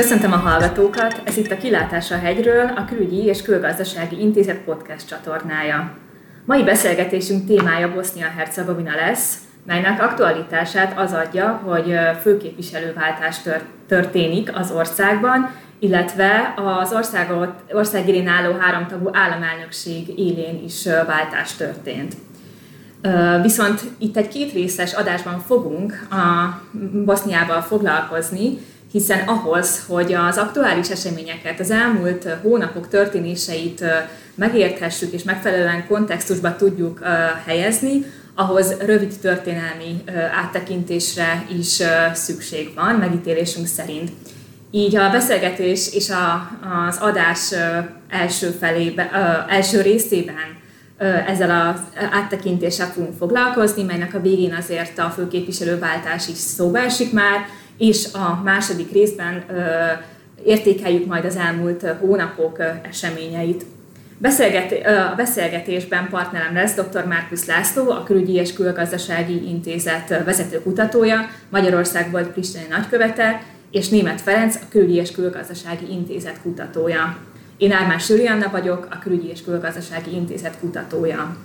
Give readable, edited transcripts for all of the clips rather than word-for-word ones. Köszöntöm a hallgatókat! Ez itt a Kilátás a hegyről, a Külügyi és Külgazdasági Intézet podcast csatornája. Mai beszélgetésünk témája Bosznia-Hercegovina lesz, melynek aktualitását az adja, hogy főképviselőváltás történik az országban, illetve az országérén álló háromtagú államelnökség élén is váltás történt. Viszont itt egy kétrészes adásban fogunk a Boszniával foglalkozni, hiszen ahhoz, hogy az aktuális eseményeket, az elmúlt hónapok történéseit megérthessük és megfelelően kontextusba tudjuk helyezni, ahhoz rövid történelmi áttekintésre is szükség van, megítélésünk szerint. Így a beszélgetés és az adás első részében ezzel az áttekintéssel fogunk foglalkozni, melynek a végén azért a főképviselőváltás is szóba esik már, és a második részben értékeljük majd az elmúlt hónapok eseményeit. A beszélgetésben partnerem lesz dr. Márkusz László, a Külügyi és Külgazdasági Intézet vezető kutatója, Magyarország volt pristinai nagykövete, és Németh Ferenc, a Külügyi és Külgazdasági Intézet kutatója. Én Ármás Julianna vagyok, a Külügyi és Külgazdasági Intézet kutatója.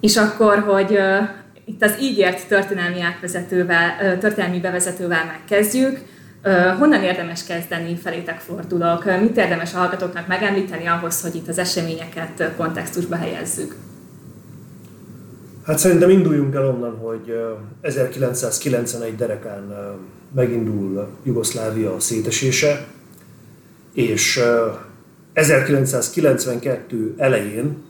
És akkor, hogy itt az ígért történelmi bevezetővel megkezdjük. Honnan érdemes kezdeni, felétek fordulok? Mit érdemes a hallgatóknak megemlíteni ahhoz, hogy itt az eseményeket kontextusba helyezzük? Hát szerintem induljunk el onnan, hogy 1991 derekán megindul Jugoszlávia szétesése, és 1992 elején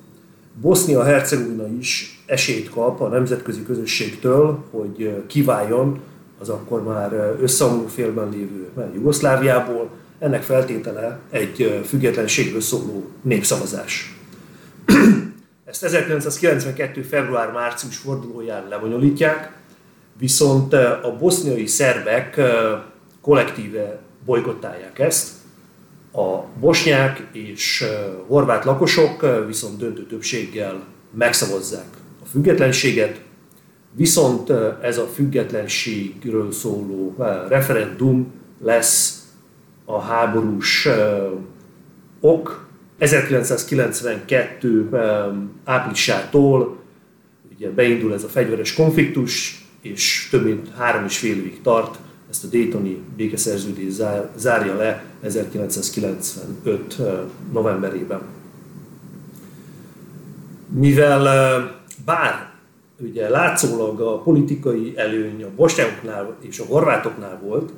Bosznia-Hercegovina is esélyt kap a nemzetközi közösségtől, hogy kiváljon az akkor már összeomló félben lévő Jugoszláviából. Ennek feltétele egy függetlenségről szóló népszavazás. Ezt 1992. február-március fordulóján lebonyolítják, viszont a boszniai szerbek kollektíve bojkottálják ezt. A bosnyák és horvát lakosok viszont döntő többséggel megszavazzák a függetlenséget, viszont ez a függetlenségről szóló referendum lesz a háborús ok. 1992 áprilisától ugye beindul ez a fegyveres konfliktus, és több mint 3,5 évig tart. Ezt a Daytoni békeszerződés zárja le 1995. novemberében. Mivel bár ugye látszólag a politikai előny a bosnyákoknál és a horvátoknál volt,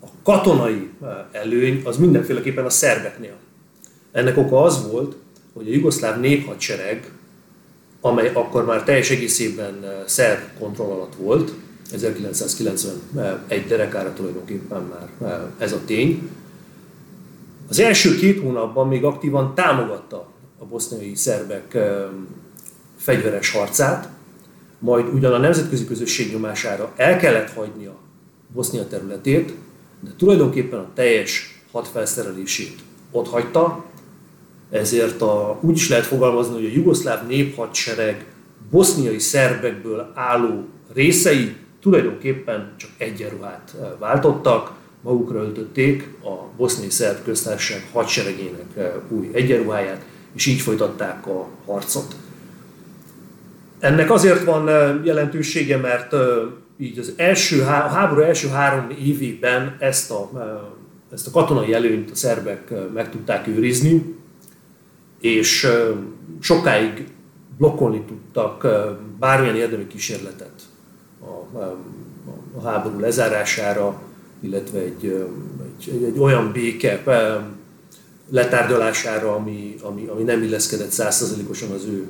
a katonai előny az mindenféleképpen a szerbeknél. Ennek oka az volt, hogy a jugoszláv néphadsereg, amely akkor már teljes egészében szerb kontroll alatt volt, 1991 derekára tulajdonképpen már ez a tény. Az első 2 hónapban még aktívan támogatta a boszniai szerbek fegyveres harcát, majd ugyan a nemzetközi közösség nyomására el kellett hagynia Bosznia területét, de tulajdonképpen a teljes hadfelszerelését ott hagyta, ezért úgy is lehet fogalmazni, hogy a jugoszláv néphadsereg boszniai szerbekből álló részei tulajdonképpen csak egyenruhát váltottak, magukra öltötték a boszniai szerb köztársaság hadseregének új egyenruháját, és így folytatták a harcot. Ennek azért van jelentősége, mert így a háború első 3 évében ezt a katonai előnyt a szerbek meg tudták őrizni, és sokáig blokkolni tudtak bármilyen érdemi kísérletet a háború lezárására, illetve egy olyan béke letárgyalására, ami nem illeszkedett 100%-osan az ő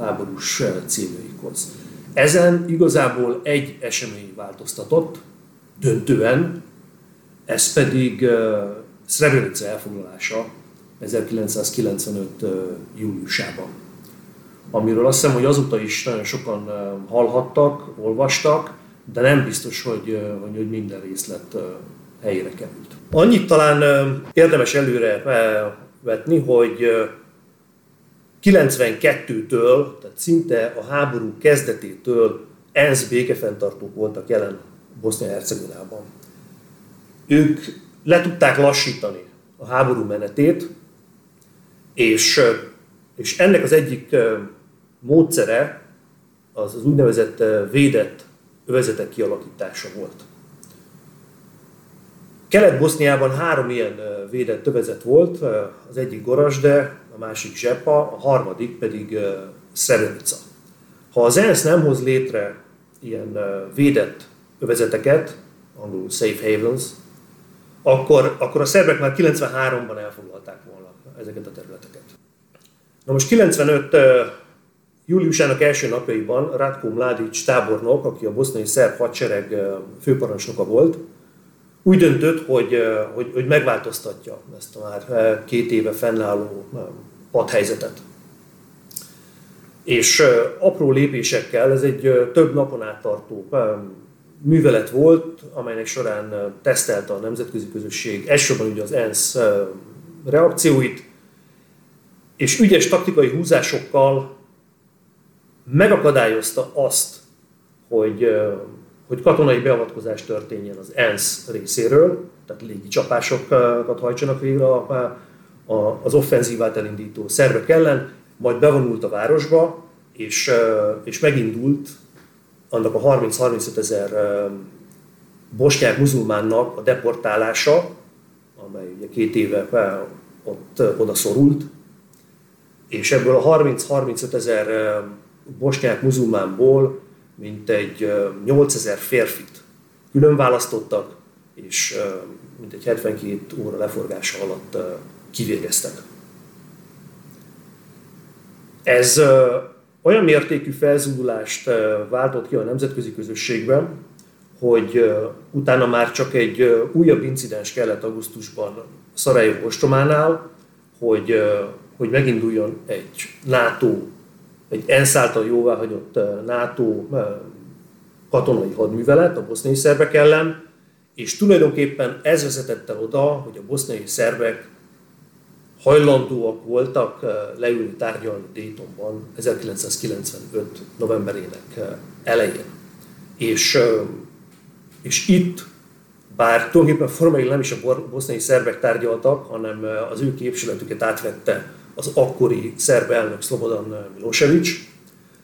háborús céljaikhoz. Ezen igazából egy esemény változtatott döntően, ez pedig Srebrenica elfoglalása 1995. júliusában, amiről azt hiszem, hogy azóta is nagyon sokan hallhattak, olvastak, de nem biztos, hogy minden részlet helyére került. Annyit talán érdemes előre vetni, hogy 92-től, tehát szinte a háború kezdetétől ENSZ békefenntartók voltak jelen Bosznia-Hercegovinában. Ők le tudták lassítani a háború menetét, és ennek az egyik módszere az úgynevezett védett övezetek kialakítása volt. Kelet-Boszniában 3 ilyen védett övezet volt, az egyik Gorazsde, a másik Zsepa, a harmadik pedig Srebrenica. Ha az ENSZ nem hoz létre ilyen védett övezeteket, angolul safe havens, akkor a szerbek már 93-ban elfoglalták volna ezeket a területeket. Na most 95 júliusának első napjaiban Ratko Mladić tábornok, aki a boszniai szerb hadsereg főparancsnoka volt, úgy döntött, hogy megváltoztatja ezt a már 2 éve fennálló padhelyzetet. És apró lépésekkel, ez egy több napon át tartó művelet volt, amelynek során tesztelte a nemzetközi közösség, elsősorban ugye az ENSZ reakcióit, és ügyes taktikai húzásokkal megakadályozta azt, hogy katonai beavatkozás történjen az ENSZ részéről, tehát légi csapásokat hajtsanak végre az offenzívát elindító szervek ellen, majd bevonult a városba, és megindult annak a 30-35 000 bosnyák muzulmánnak a deportálása, amely ugye 2 éve ott oda szorult, és ebből a 30-35 000 bosnyák muzulmánból mintegy 8 000 férfit külön választottak, és mintegy 72 óra leforgása alatt kivégeztek. Ez olyan mértékű felzúdulást váltott ki a nemzetközi közösségben, hogy utána már csak egy újabb incidens kellett augusztusban Szarajevó ostrománál, hogy meginduljon egy ENSZ által jóváhagyott NATO katonai hadművelet a boszniai szerbek ellen, és tulajdonképpen ez vezetett el oda, hogy a boszniai szerbek hajlandóak voltak leülni tárgyalni Daytonban 1995. novemberének elején. És itt, bár tulajdonképpen formailag nem is a boszniai szerbek tárgyaltak, hanem az ő képviseletüket átvette az akkori szerb elnök Szlobodan Milosevic.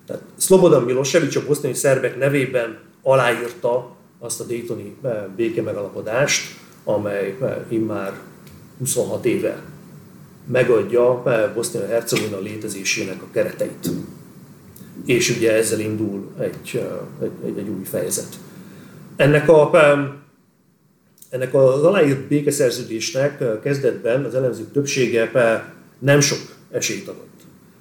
Tehát Szlobodan Milosevic a boszniai szerbek nevében aláírta azt a daytoni békemegalapodást, amely immár 26 éve megadja Bosznia-Hercegovina létezésének a kereteit. És ugye ezzel indul egy új fejezet. Ennek az aláírt békeszerződésnek kezdetben az elemzők többsége nem sok esélyt adott.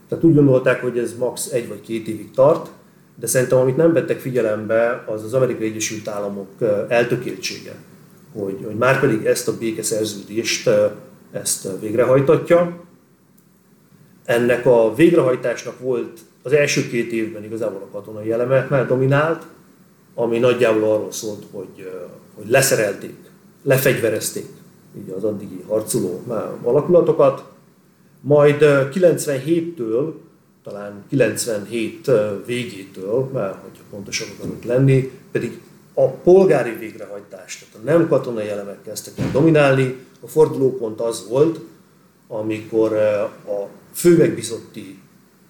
Tehát úgy gondolták, hogy ez max. 1 vagy 2 évig tart, de szerintem amit nem vettek figyelembe, az az Amerikai Egyesült Államok eltökéltsége, hogy márpedig ezt a békeszerződést végrehajtatja. Ennek a végrehajtásnak volt az első 2 évben igazából a katonai elemek már dominált, ami nagyjából arról szólt, hogy leszerelték, lefegyverezték így az addigi harcoló alakulatokat, majd 97-től, talán 97 végétől, mert hogyha pontosan akarok lenni, pedig a polgári végrehajtást, tehát a nem katonai elemek kezdtek el dominálni. A fordulópont az volt, amikor a főmegbizotti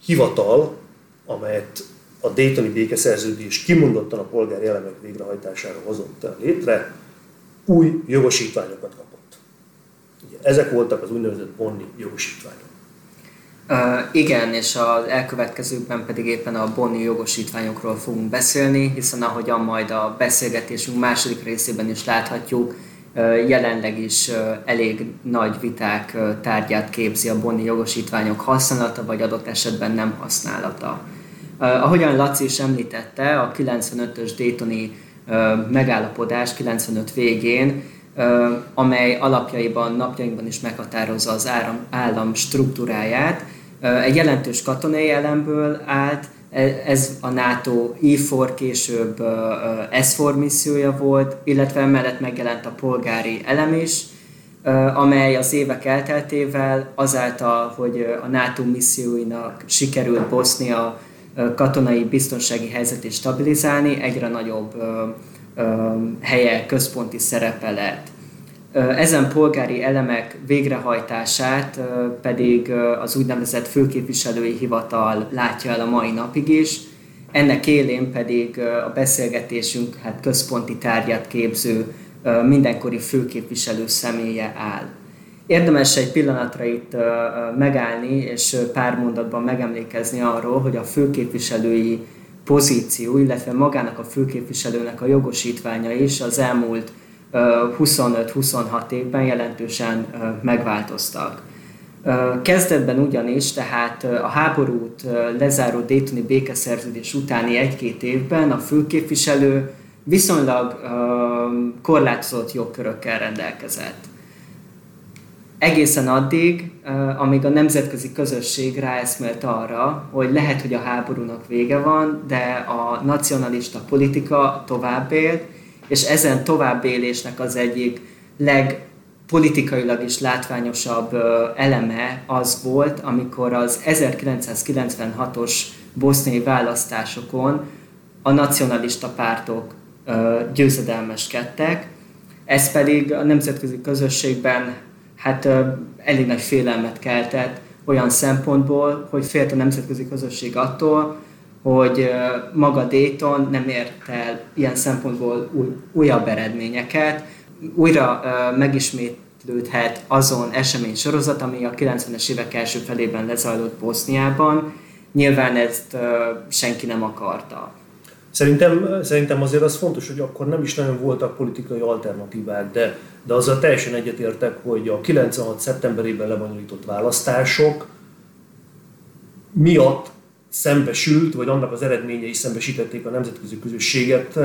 hivatal, amelyet a Daytoni békeszerződés kimondottan a polgári elemek végrehajtására hozott létre, új jogosítványokat kapott. Ugye, ezek voltak az úgynevezett bonni jogosítványok. Igen, és az elkövetkezőkben pedig éppen a bonni jogosítványokról fogunk beszélni, hiszen ahogyan majd a beszélgetésünk második részében is láthatjuk, jelenleg is elég nagy viták tárgyát képzi a bonni jogosítványok használata, vagy adott esetben nem használata. Ahogyan Laci is említette, a 95-ös Daytoni megállapodás 95 végén, amely alapjaiban, napjainkban is meghatározza az állam struktúráját, egy jelentős katonai elemből állt, ez a NATO IFOR, később S-FOR missziója volt, illetve emellett megjelent a polgári elem is, amely az évek elteltével azáltal, hogy a NATO misszióinak sikerült Bosznia katonai biztonsági helyzetét stabilizálni, egyre nagyobb helye, központi szerepe lett. Ezen polgári elemek végrehajtását pedig az úgynevezett főképviselői hivatal látja el a mai napig is. Ennek élén pedig a beszélgetésünk központi tárgyát képző mindenkori főképviselő személye áll. Érdemes egy pillanatra itt megállni és pár mondatban megemlékezni arról, hogy a főképviselői pozíció, illetve magának a főképviselőnek a jogosítványa is az elmúlt 25-26 évben jelentősen megváltoztak. Kezdetben ugyanis, tehát a háborút lezáró daytoni békeszerződés utáni 1-2 évben a főképviselő viszonylag korlátozott jogkörökkel rendelkezett. Egészen addig, amíg a nemzetközi közösség ráeszmélt arra, hogy lehet, hogy a háborúnak vége van, de a nacionalista politika tovább élt, és ezen továbbélésnek az egyik legpolitikailag is látványosabb eleme az volt, amikor az 1996-os boszniai választásokon a nacionalista pártok győzedelmeskedtek, ez pedig a nemzetközi közösségben elég nagy félelmet keltett olyan szempontból, hogy félt a nemzetközi közösség attól, hogy maga Dayton nem ért el ilyen szempontból újabb eredményeket. Újra megismétlődhet azon eseménysorozat, ami a 90-es évek első felében lezajlott Boszniában. Nyilván ezt senki nem akarta. Szerintem azért az fontos, hogy akkor nem is nagyon voltak politikai alternatívák, de azzal teljesen egyetértek, hogy a 96. szeptemberében lebonyolított választások miatt szembesült, vagy annak az eredményei szembesítették a nemzetközi közösséget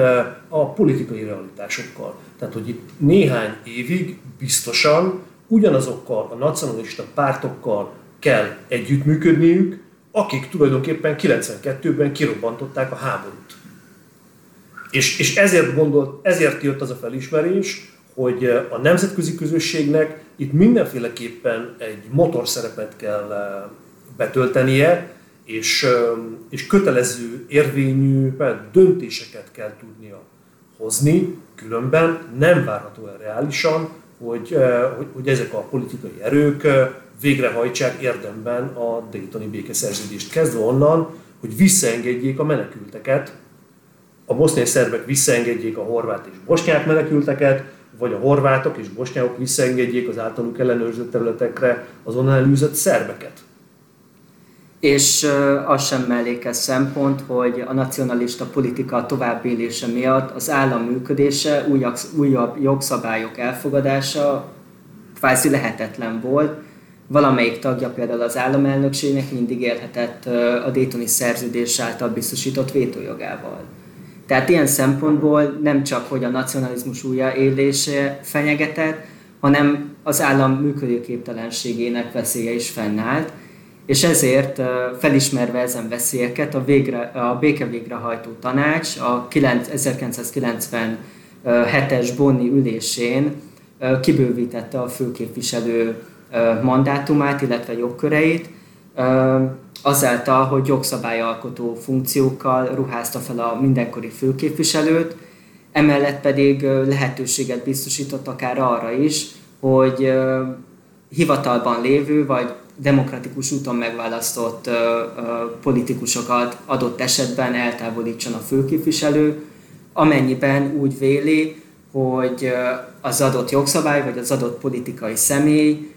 a politikai realitásokkal. Tehát, hogy itt néhány évig biztosan ugyanazokkal a nacionalista pártokkal kell együttműködniük, akik tulajdonképpen 92-ben kirobbantották a háborút. És ezért jött az a felismerés, hogy a nemzetközi közösségnek itt mindenféleképpen egy motorszerepet kell betöltenie, és kötelező, érvényű döntéseket kell tudnia hozni, különben nem várható el reálisan, hogy ezek a politikai erők végrehajtsák érdemben a daytoni békeszerződést, kezdve onnan, hogy visszaengedjék a menekülteket, a boszniai szerbek visszaengedjék a horvát és bosnyák menekülteket, vagy a horvátok és bosnyákok visszaengedjék az általuk ellenőrzött területekre az onnan elűzött szerbeket. És az sem mellékes szempont, hogy a nacionalista politika továbbélése miatt az állam működése, újabb jogszabályok elfogadása kvázi lehetetlen volt. Valamelyik tagja, például az államelnökségnek mindig élhetett a daytoni szerződés által biztosított vétójogával. Tehát ilyen szempontból nem csak, hogy a nacionalizmus újjáélése fenyegetett, hanem az állam működőképtelenségének veszélye is fennállt, és ezért felismerve ezen veszélyeket a békevégrehajtó tanács a 1997-es bonni ülésén kibővítette a főképviselő mandátumát, illetve jogköreit, azáltal, hogy jogszabályalkotó funkciókkal ruházta fel a mindenkori főképviselőt, emellett pedig lehetőséget biztosított akár arra is, hogy hivatalban lévő vagy demokratikus úton megválasztott politikusokat adott esetben eltávolítson a főképviselő, amennyiben úgy véli, hogy az adott jogszabály vagy az adott politikai személy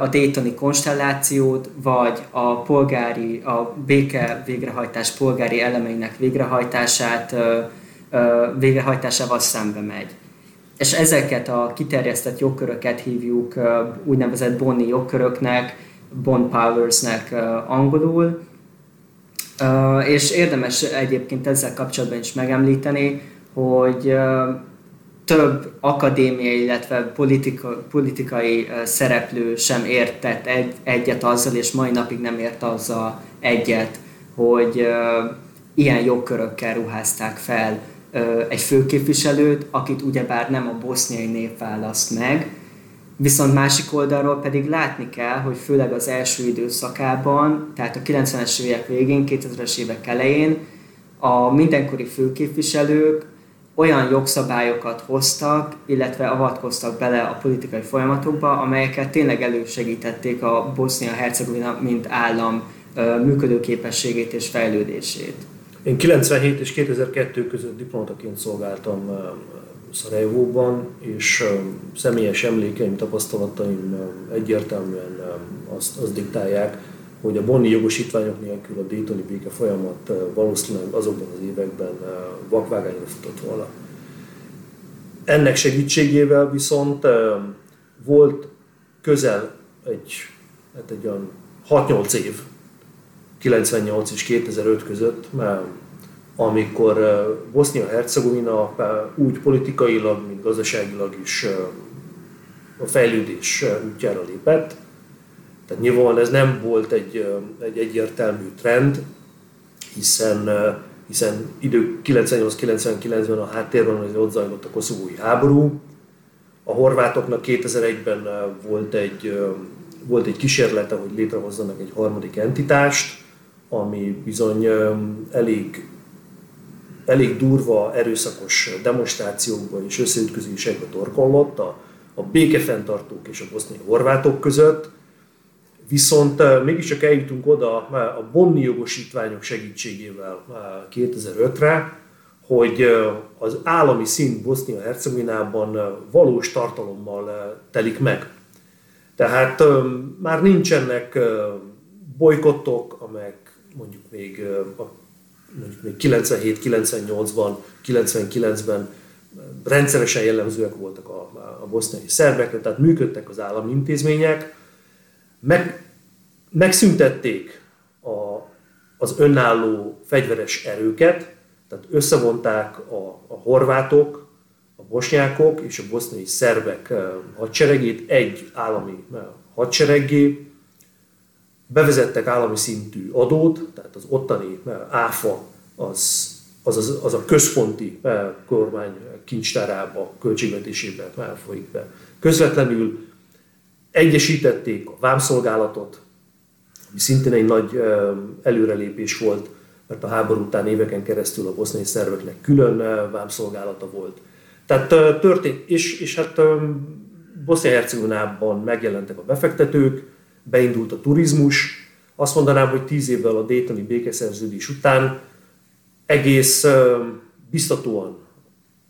a daytoni konstellációt, vagy a béke végrehajtás polgári elemeinek végrehajtásával szembe megy. És ezeket a kiterjesztett jogköröket hívjuk úgynevezett bonni jogköröknek, bond powersnek angolul, és érdemes egyébként ezzel kapcsolatban is megemlíteni, hogy több akadémiai, illetve politikai szereplő sem értett egyet azzal, és mai napig nem ért azzal egyet, hogy ilyen jogkörökkel ruházták fel egy főképviselőt, akit ugyebár nem a boszniai nép választ meg. Viszont másik oldalról pedig látni kell, hogy főleg az első időszakában, tehát a 90-es évek végén, 2000-es évek elején a mindenkori főképviselők olyan jogszabályokat hoztak, illetve avatkoztak bele a politikai folyamatokba, amelyeket tényleg elősegítették a Bosznia-Hercegovina mint állam működőképességét és fejlődését. Én 97 és 2002 között diplomataként szolgáltam Szarajevóban, és személyes emlékeim, tapasztalataim egyértelműen azt diktálják, hogy a bonni jogosítványok nélkül a daytoni béke folyamat valószínűleg azokban az években vakvágányra futott volna. Ennek segítségével viszont volt közel egy olyan 6-8 év, 98 és 2005 között, amikor Bosznia-Hercegovina úgy politikailag, mint gazdaságilag is a fejlődés útjára lépett. Tehát nyilván ez nem volt egy egyértelmű trend, hiszen idő 98-99-ben a háttérben ott zajlott a koszovói háború. A horvátoknak 2001-ben volt egy kísérlete, hogy létrehozzanak egy harmadik entitást, ami bizony elég durva, erőszakos demonstrációkban és összeütközésekbe torkollott a békefenntartók és a boszniai horvátok között. Viszont mégiscsak eljutunk oda a bonni jogosítványok segítségével 2005-re, hogy az állami szint Bosznia-Hercegovinában valós tartalommal telik meg. Tehát már nincsenek bojkottok, amelyek mondjuk még 97-98-ban, 99-ben rendszeresen jellemzőek voltak a boszniai szerbekre, tehát működtek az állami intézmények. Megszüntették az önálló fegyveres erőket, tehát összevonták a horvátok, a bosnyákok és a boszniai szerbek hadseregét egy állami hadsereggé, bevezettek állami szintű adót, tehát az ottani áfa az a központi kormány kincstárába, költségvetésébe folyik be közvetlenül. Egyesítették a vámszolgálatot, ami szintén egy nagy előrelépés volt, mert a háború után éveken keresztül a boszniai szerveknek külön vámszolgálata volt. Tehát történt, és hát Bosznia-Hercegovinában megjelentek a befektetők, beindult a turizmus. Azt mondanám, hogy 10 évvel a daytoni békeszerződés után egész biztatóan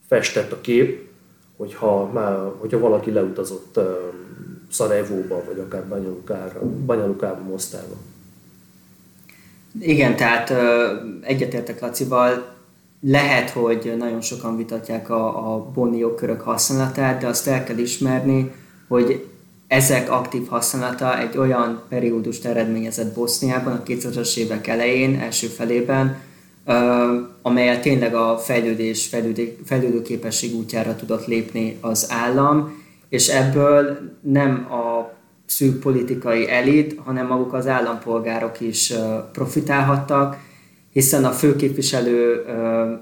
festett a kép, hogyha valaki leutazott Szarajevóba, vagy akár Banjalukába, Mostarba. Igen, tehát egyetértek Lacival, lehet, hogy nagyon sokan vitatják a bonni jogkörök használatát, de azt el kell ismerni, hogy ezek aktív használata egy olyan periódust eredményezett Boszniában a 2000-es évek elején, első felében, amelyet tényleg a fejlődőképesség útjára tudott lépni az állam, és ebből nem a szűk politikai elit, hanem maguk az állampolgárok is profitálhattak, hiszen a főképviselő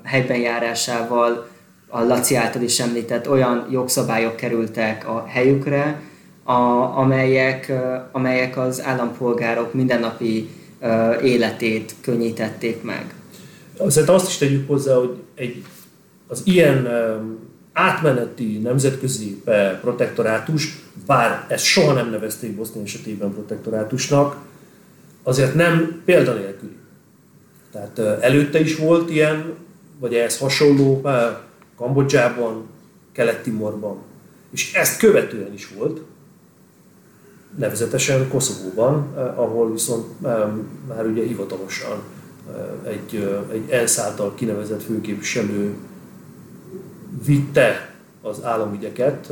helyben járásával a Laci által is említett olyan jogszabályok kerültek a helyükre, amelyek az állampolgárok mindennapi életét könnyítették meg. Szerintem azt is tegyük hozzá, hogy az ilyen átmeneti nemzetközi protektorátus, bár ezt soha nem nevezték Bosznia esetében protektorátusnak, azért nem példanélküli. Tehát előtte is volt ilyen, vagy ehhez hasonló Kambodzsában, Kelet-Timorban, és ezt követően is volt, nevezetesen Koszovóban, ahol viszont már ugye hivatalosan egy ENSZ által kinevezett főképviselő vitte az államügyeket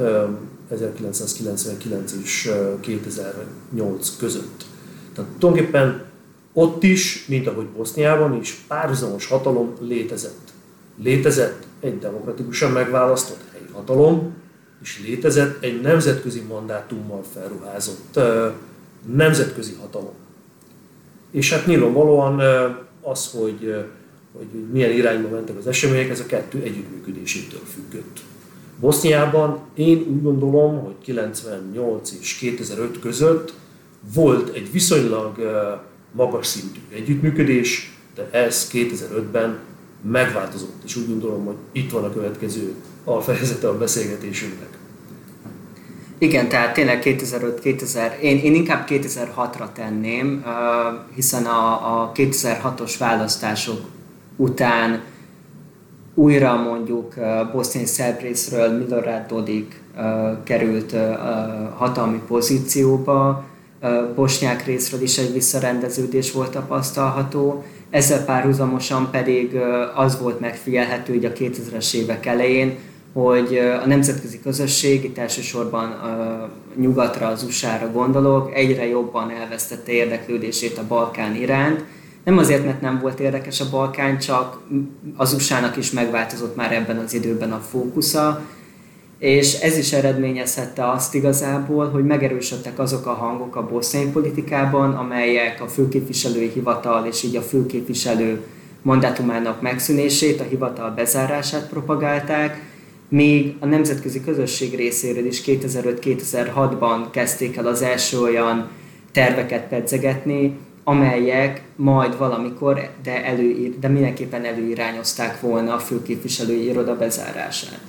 1999 és 2008 között. Tehát tulajdonképpen ott is, mint ahogy Boszniában is, párhuzamos hatalom létezett. Létezett egy demokratikusan megválasztott helyi hatalom, és létezett egy nemzetközi mandátummal felruházott nemzetközi hatalom. És hát nyilvánvalóan az, hogy milyen irányba mentek az események, ez a kettő együttműködésétől függött. Boszniában én úgy gondolom, hogy 98 és 2005 között volt egy viszonylag magas szintű együttműködés, de ez 2005-ben megváltozott, és úgy gondolom, hogy itt van a következő alfejezete a beszélgetésünknek. Igen, tehát tényleg 2005-2000, én inkább 2006-ra tenném, hiszen a 2006-os választások után újra mondjuk boszniai szerb részről Milorád Dodik került hatalmi pozícióba, bosnyák részről is egy visszarendeződés volt tapasztalható, ezzel párhuzamosan pedig az volt megfigyelhető így a 2000-es évek elején, hogy a nemzetközi közösség, itt elsősorban nyugatra, az USA-ra gondolok, egyre jobban elvesztette érdeklődését a Balkán iránt. Nem azért, mert nem volt érdekes a Balkán, csak az USA-nak is megváltozott már ebben az időben a fókusza, és ez is eredményezhette azt igazából, hogy megerősödtek azok a hangok a boszniai politikában, amelyek a főképviselői hivatal és így a főképviselő mandátumának megszűnését, a hivatal bezárását propagálták, még a nemzetközi közösség részéről is 2005-2006-ban kezdték el az első olyan terveket pedzegetni, amelyek majd valamikor, de mindenképpen előirányozták volna a főképviselői iroda bezárását.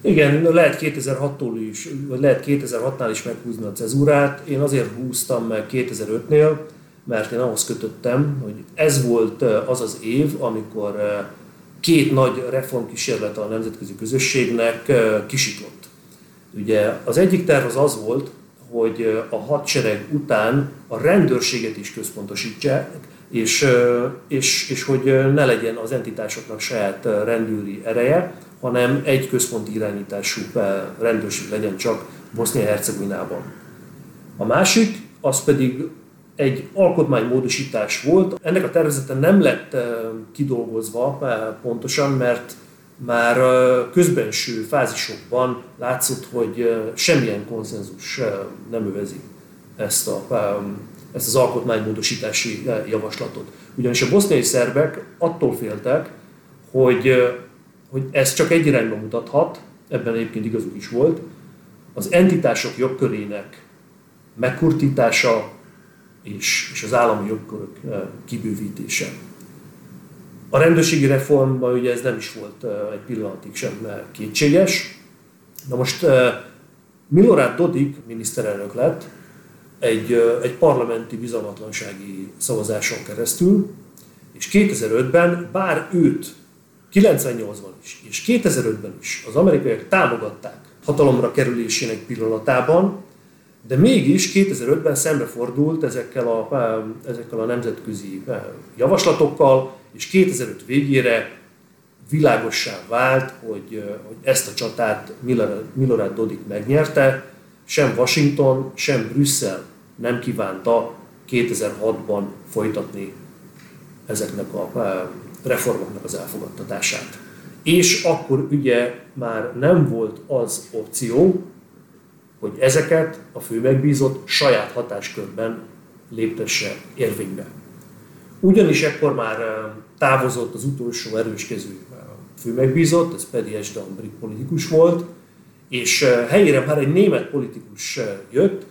Igen, lehet 2006-tól is, vagy lehet 2006-nál is meghúzni a cezúrát. Én azért húztam meg 2005-nél, mert én ahhoz kötöttem, hogy ez volt az az év, amikor két nagy reformkísérlet a nemzetközi közösségnek kisiklott. Ugye az egyik terv az az volt, hogy a hadsereg után a rendőrséget is központosítsák, és hogy ne legyen az entitásoknak saját rendőri ereje, hanem egy központi irányítású rendőrség legyen csak Bosznia-Hercegovinában. A másik, az pedig egy alkotmánymódosítás volt. Ennek a tervezete nem lett kidolgozva pontosan, mert már közbenső fázisokban látszott, hogy semmilyen konszenzus nem övezi ezt az alkotmánymódosítási javaslatot. Ugyanis a boszniai szerbek attól féltek, hogy ez csak egy irányba mutathat, ebben egyébként igazuk is volt, az entitások jogkörének megkurtítása és az állami jogkörök kibővítése. A rendőrségi reformban ugye ez nem is volt egy pillanatig sem kétséges. Na most Milorád Dodik miniszterelnök lett egy parlamenti bizalmatlansági szavazáson keresztül, és 2005-ben bár őt 98-ban is, és 2005-ben is az amerikaiak támogatták hatalomra kerülésének pillanatában, de mégis 2005-ben szembefordult ezekkel a nemzetközi javaslatokkal, és 2005 végére világossá vált, hogy ezt a csatát Milorád Dodik megnyerte, sem Washington, sem Brüsszel nem kívánta 2006-ban folytatni ezeknek a reformoknak az elfogadtatását. És akkor ugye már nem volt az opció, hogy ezeket a fő megbízott saját hatáskörben léptesse érvénybe. Ugyanis ekkor már távozott az utolsó erőskező fő megbízott, ez pedig S-FOR brit politikus volt, és helyére már egy német politikus jött,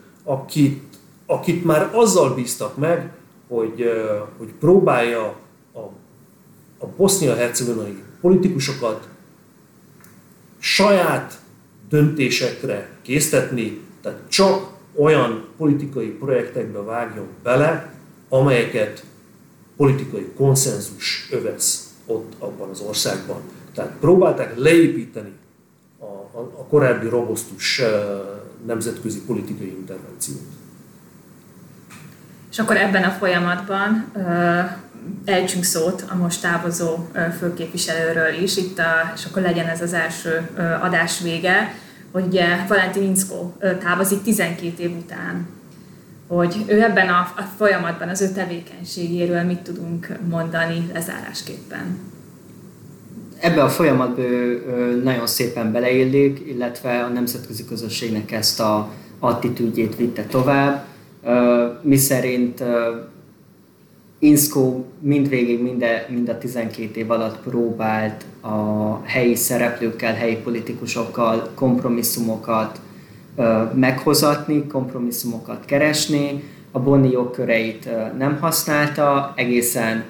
akit már azzal bíztak meg, hogy próbálja a bosznia-hercegovinai politikusokat saját döntésekre késztetni, tehát csak olyan politikai projektekbe vágjon bele, amelyeket politikai konszenzus övez ott abban az országban. Tehát próbálták leépíteni a korábbi robosztus nemzetközi politikai intervenciót. És akkor ebben a folyamatban ejtsünk szót a most távozó főképviselőről is, és akkor legyen ez az első adás vége, hogy ugye Valentin Inzkó távozik 12 év után. Hogy ő ebben a folyamatban, az ő tevékenységéről mit tudunk mondani lezárásképpen? Ebben a folyamatban nagyon szépen beleillik, illetve a nemzetközi közösségnek ezt az attitűdjét vitte tovább, miszerint Inzkó mindvégig mind a 12 év alatt próbált a helyi szereplőkkel, helyi politikusokkal kompromisszumokat meghozatni, kompromisszumokat keresni, a bonni jogköreit nem használta, egészen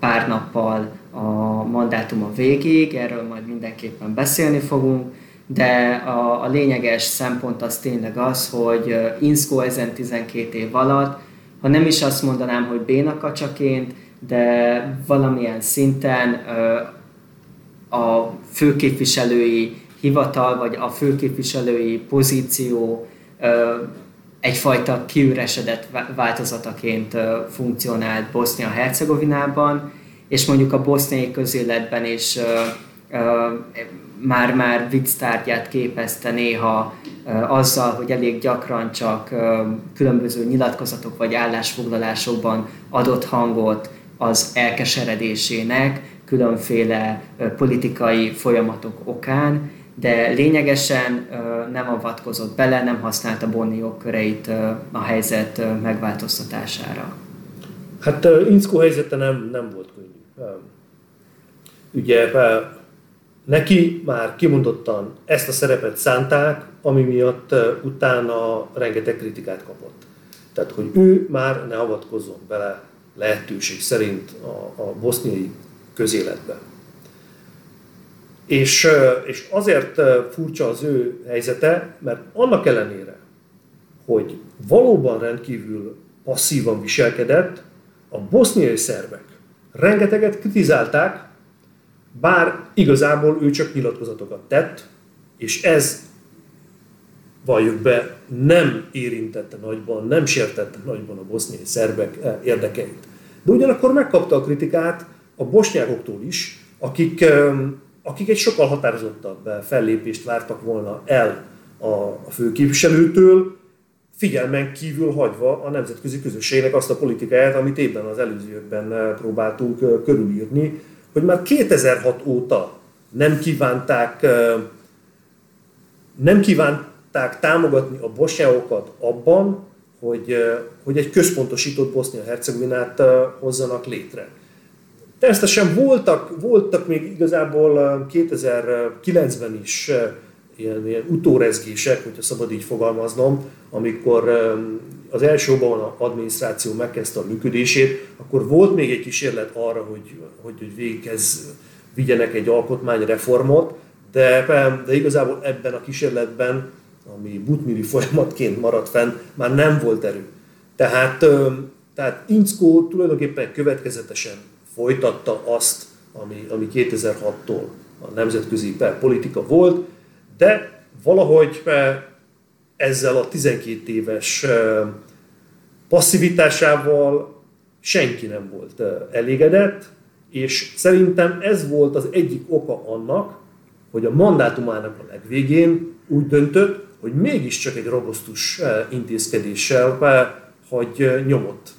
pár nappal a mandátum a végéig, erről majd mindenképpen beszélni fogunk, de a lényeges szempont az tényleg az, hogy Inzkó ezen 12 év alatt, ha nem is azt mondanám, hogy bénakacsaként, de valamilyen szinten a főképviselői hivatal, vagy a főképviselői pozíció egyfajta kiüresedett változataként funkcionált Bosznia-Hercegovinában, és mondjuk a boszniai közéletben is már-már vicctárgyát képezte néha azzal, hogy elég gyakran csak különböző nyilatkozatok vagy állásfoglalásokban adott hangot az elkeseredésének, különféle politikai folyamatok okán, de lényegesen nem avatkozott bele, nem használta Bonni jogköreit a helyzet megváltoztatására. Hát Inzkó helyzete nem volt könnyű. Ugye neki már kimondottan ezt a szerepet szánták, ami miatt utána rengeteg kritikát kapott. Tehát, hogy ő már ne avatkozzon bele lehetőség szerint a boszniai közéletbe. És azért furcsa az ő helyzete, mert annak ellenére, hogy valóban rendkívül passzívan viselkedett, a boszniai szerbek rengeteget kritizálták, bár igazából ő csak nyilatkozatokat tett, és ez, valljuk be, nem érintette nagyban, nem sértette nagyban a boszniai szerbek érdekeit. De ugyanakkor megkapta a kritikát a bosnyákoktól is, akik egy sokkal határozottabb fellépést vártak volna el a főképviselőtől, figyelmen kívül hagyva a nemzetközi közösségnek azt a politikáját, amit éppen az előzőkben próbáltunk körülírni, hogy már 2006 óta nem kívánták támogatni a bosnyákokat abban, hogy egy központosított Bosznia-Hercegovinát hozzanak létre. Természetesen voltak még igazából 2009-ben is ilyen utórezgések, hogyha szabad így fogalmaznom, amikor az első Obama adminisztráció megkezdte a működését, akkor volt még egy kísérlet arra, hogy véghez vigyenek egy alkotmányreformot, de igazából ebben a kísérletben, ami butmiri folyamatként maradt fenn, már nem volt erő. Tehát Inzkó tulajdonképpen következetesen folytatta azt, ami 2006-tól a nemzetközi politika volt, de valahogy ezzel a 12 éves passzivitásával senki nem volt elégedett, és szerintem ez volt az egyik oka annak, hogy a mandátumának a legvégén úgy döntött, hogy mégiscsak egy robosztus intézkedéssel hagy nyomot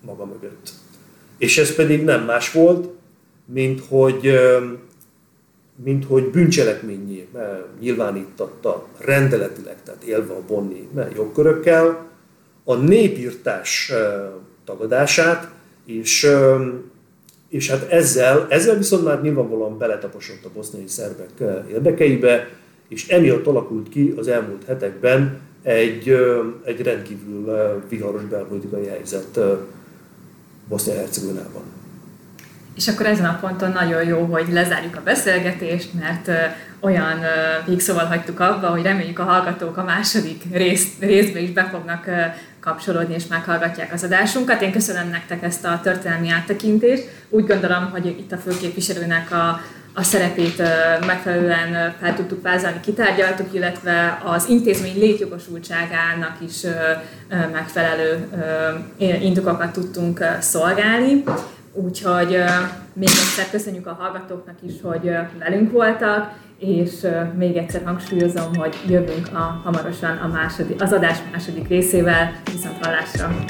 maga mögött. És ez pedig nem más volt, mint hogy bűncselekménnyé nyilvánítatta rendeletileg, tehát élve a bonni jogkörökkel, a népírtás tagadását, és hát ezzel viszont már nyilvánvalóan beletaposott a boszniai szerbek érdekeibe, és emiatt alakult ki az elmúlt hetekben egy rendkívül viharos belpolitikai helyzet Bosznia-Hercegovinában. És akkor ezen a ponton nagyon jó, hogy lezárjuk a beszélgetést, mert olyan végszóval hagytuk abba, hogy reméljük a hallgatók a második részbe is be fognak kapcsolódni, és meghallgatják az adásunkat. Én köszönöm nektek ezt a történelmi áttekintést. Úgy gondolom, hogy itt a főképviselőnek a szerepét megfelelően fel tudtuk vázolni, kitárgyaltuk, illetve az intézmény létjogosultságának is megfelelő indokokat tudtunk szolgálni. Úgyhogy még egyszer köszönjük a hallgatóknak is, hogy velünk voltak, és még egyszer hangsúlyozom, hogy jövünk hamarosan az adás második részével, viszont hallásra!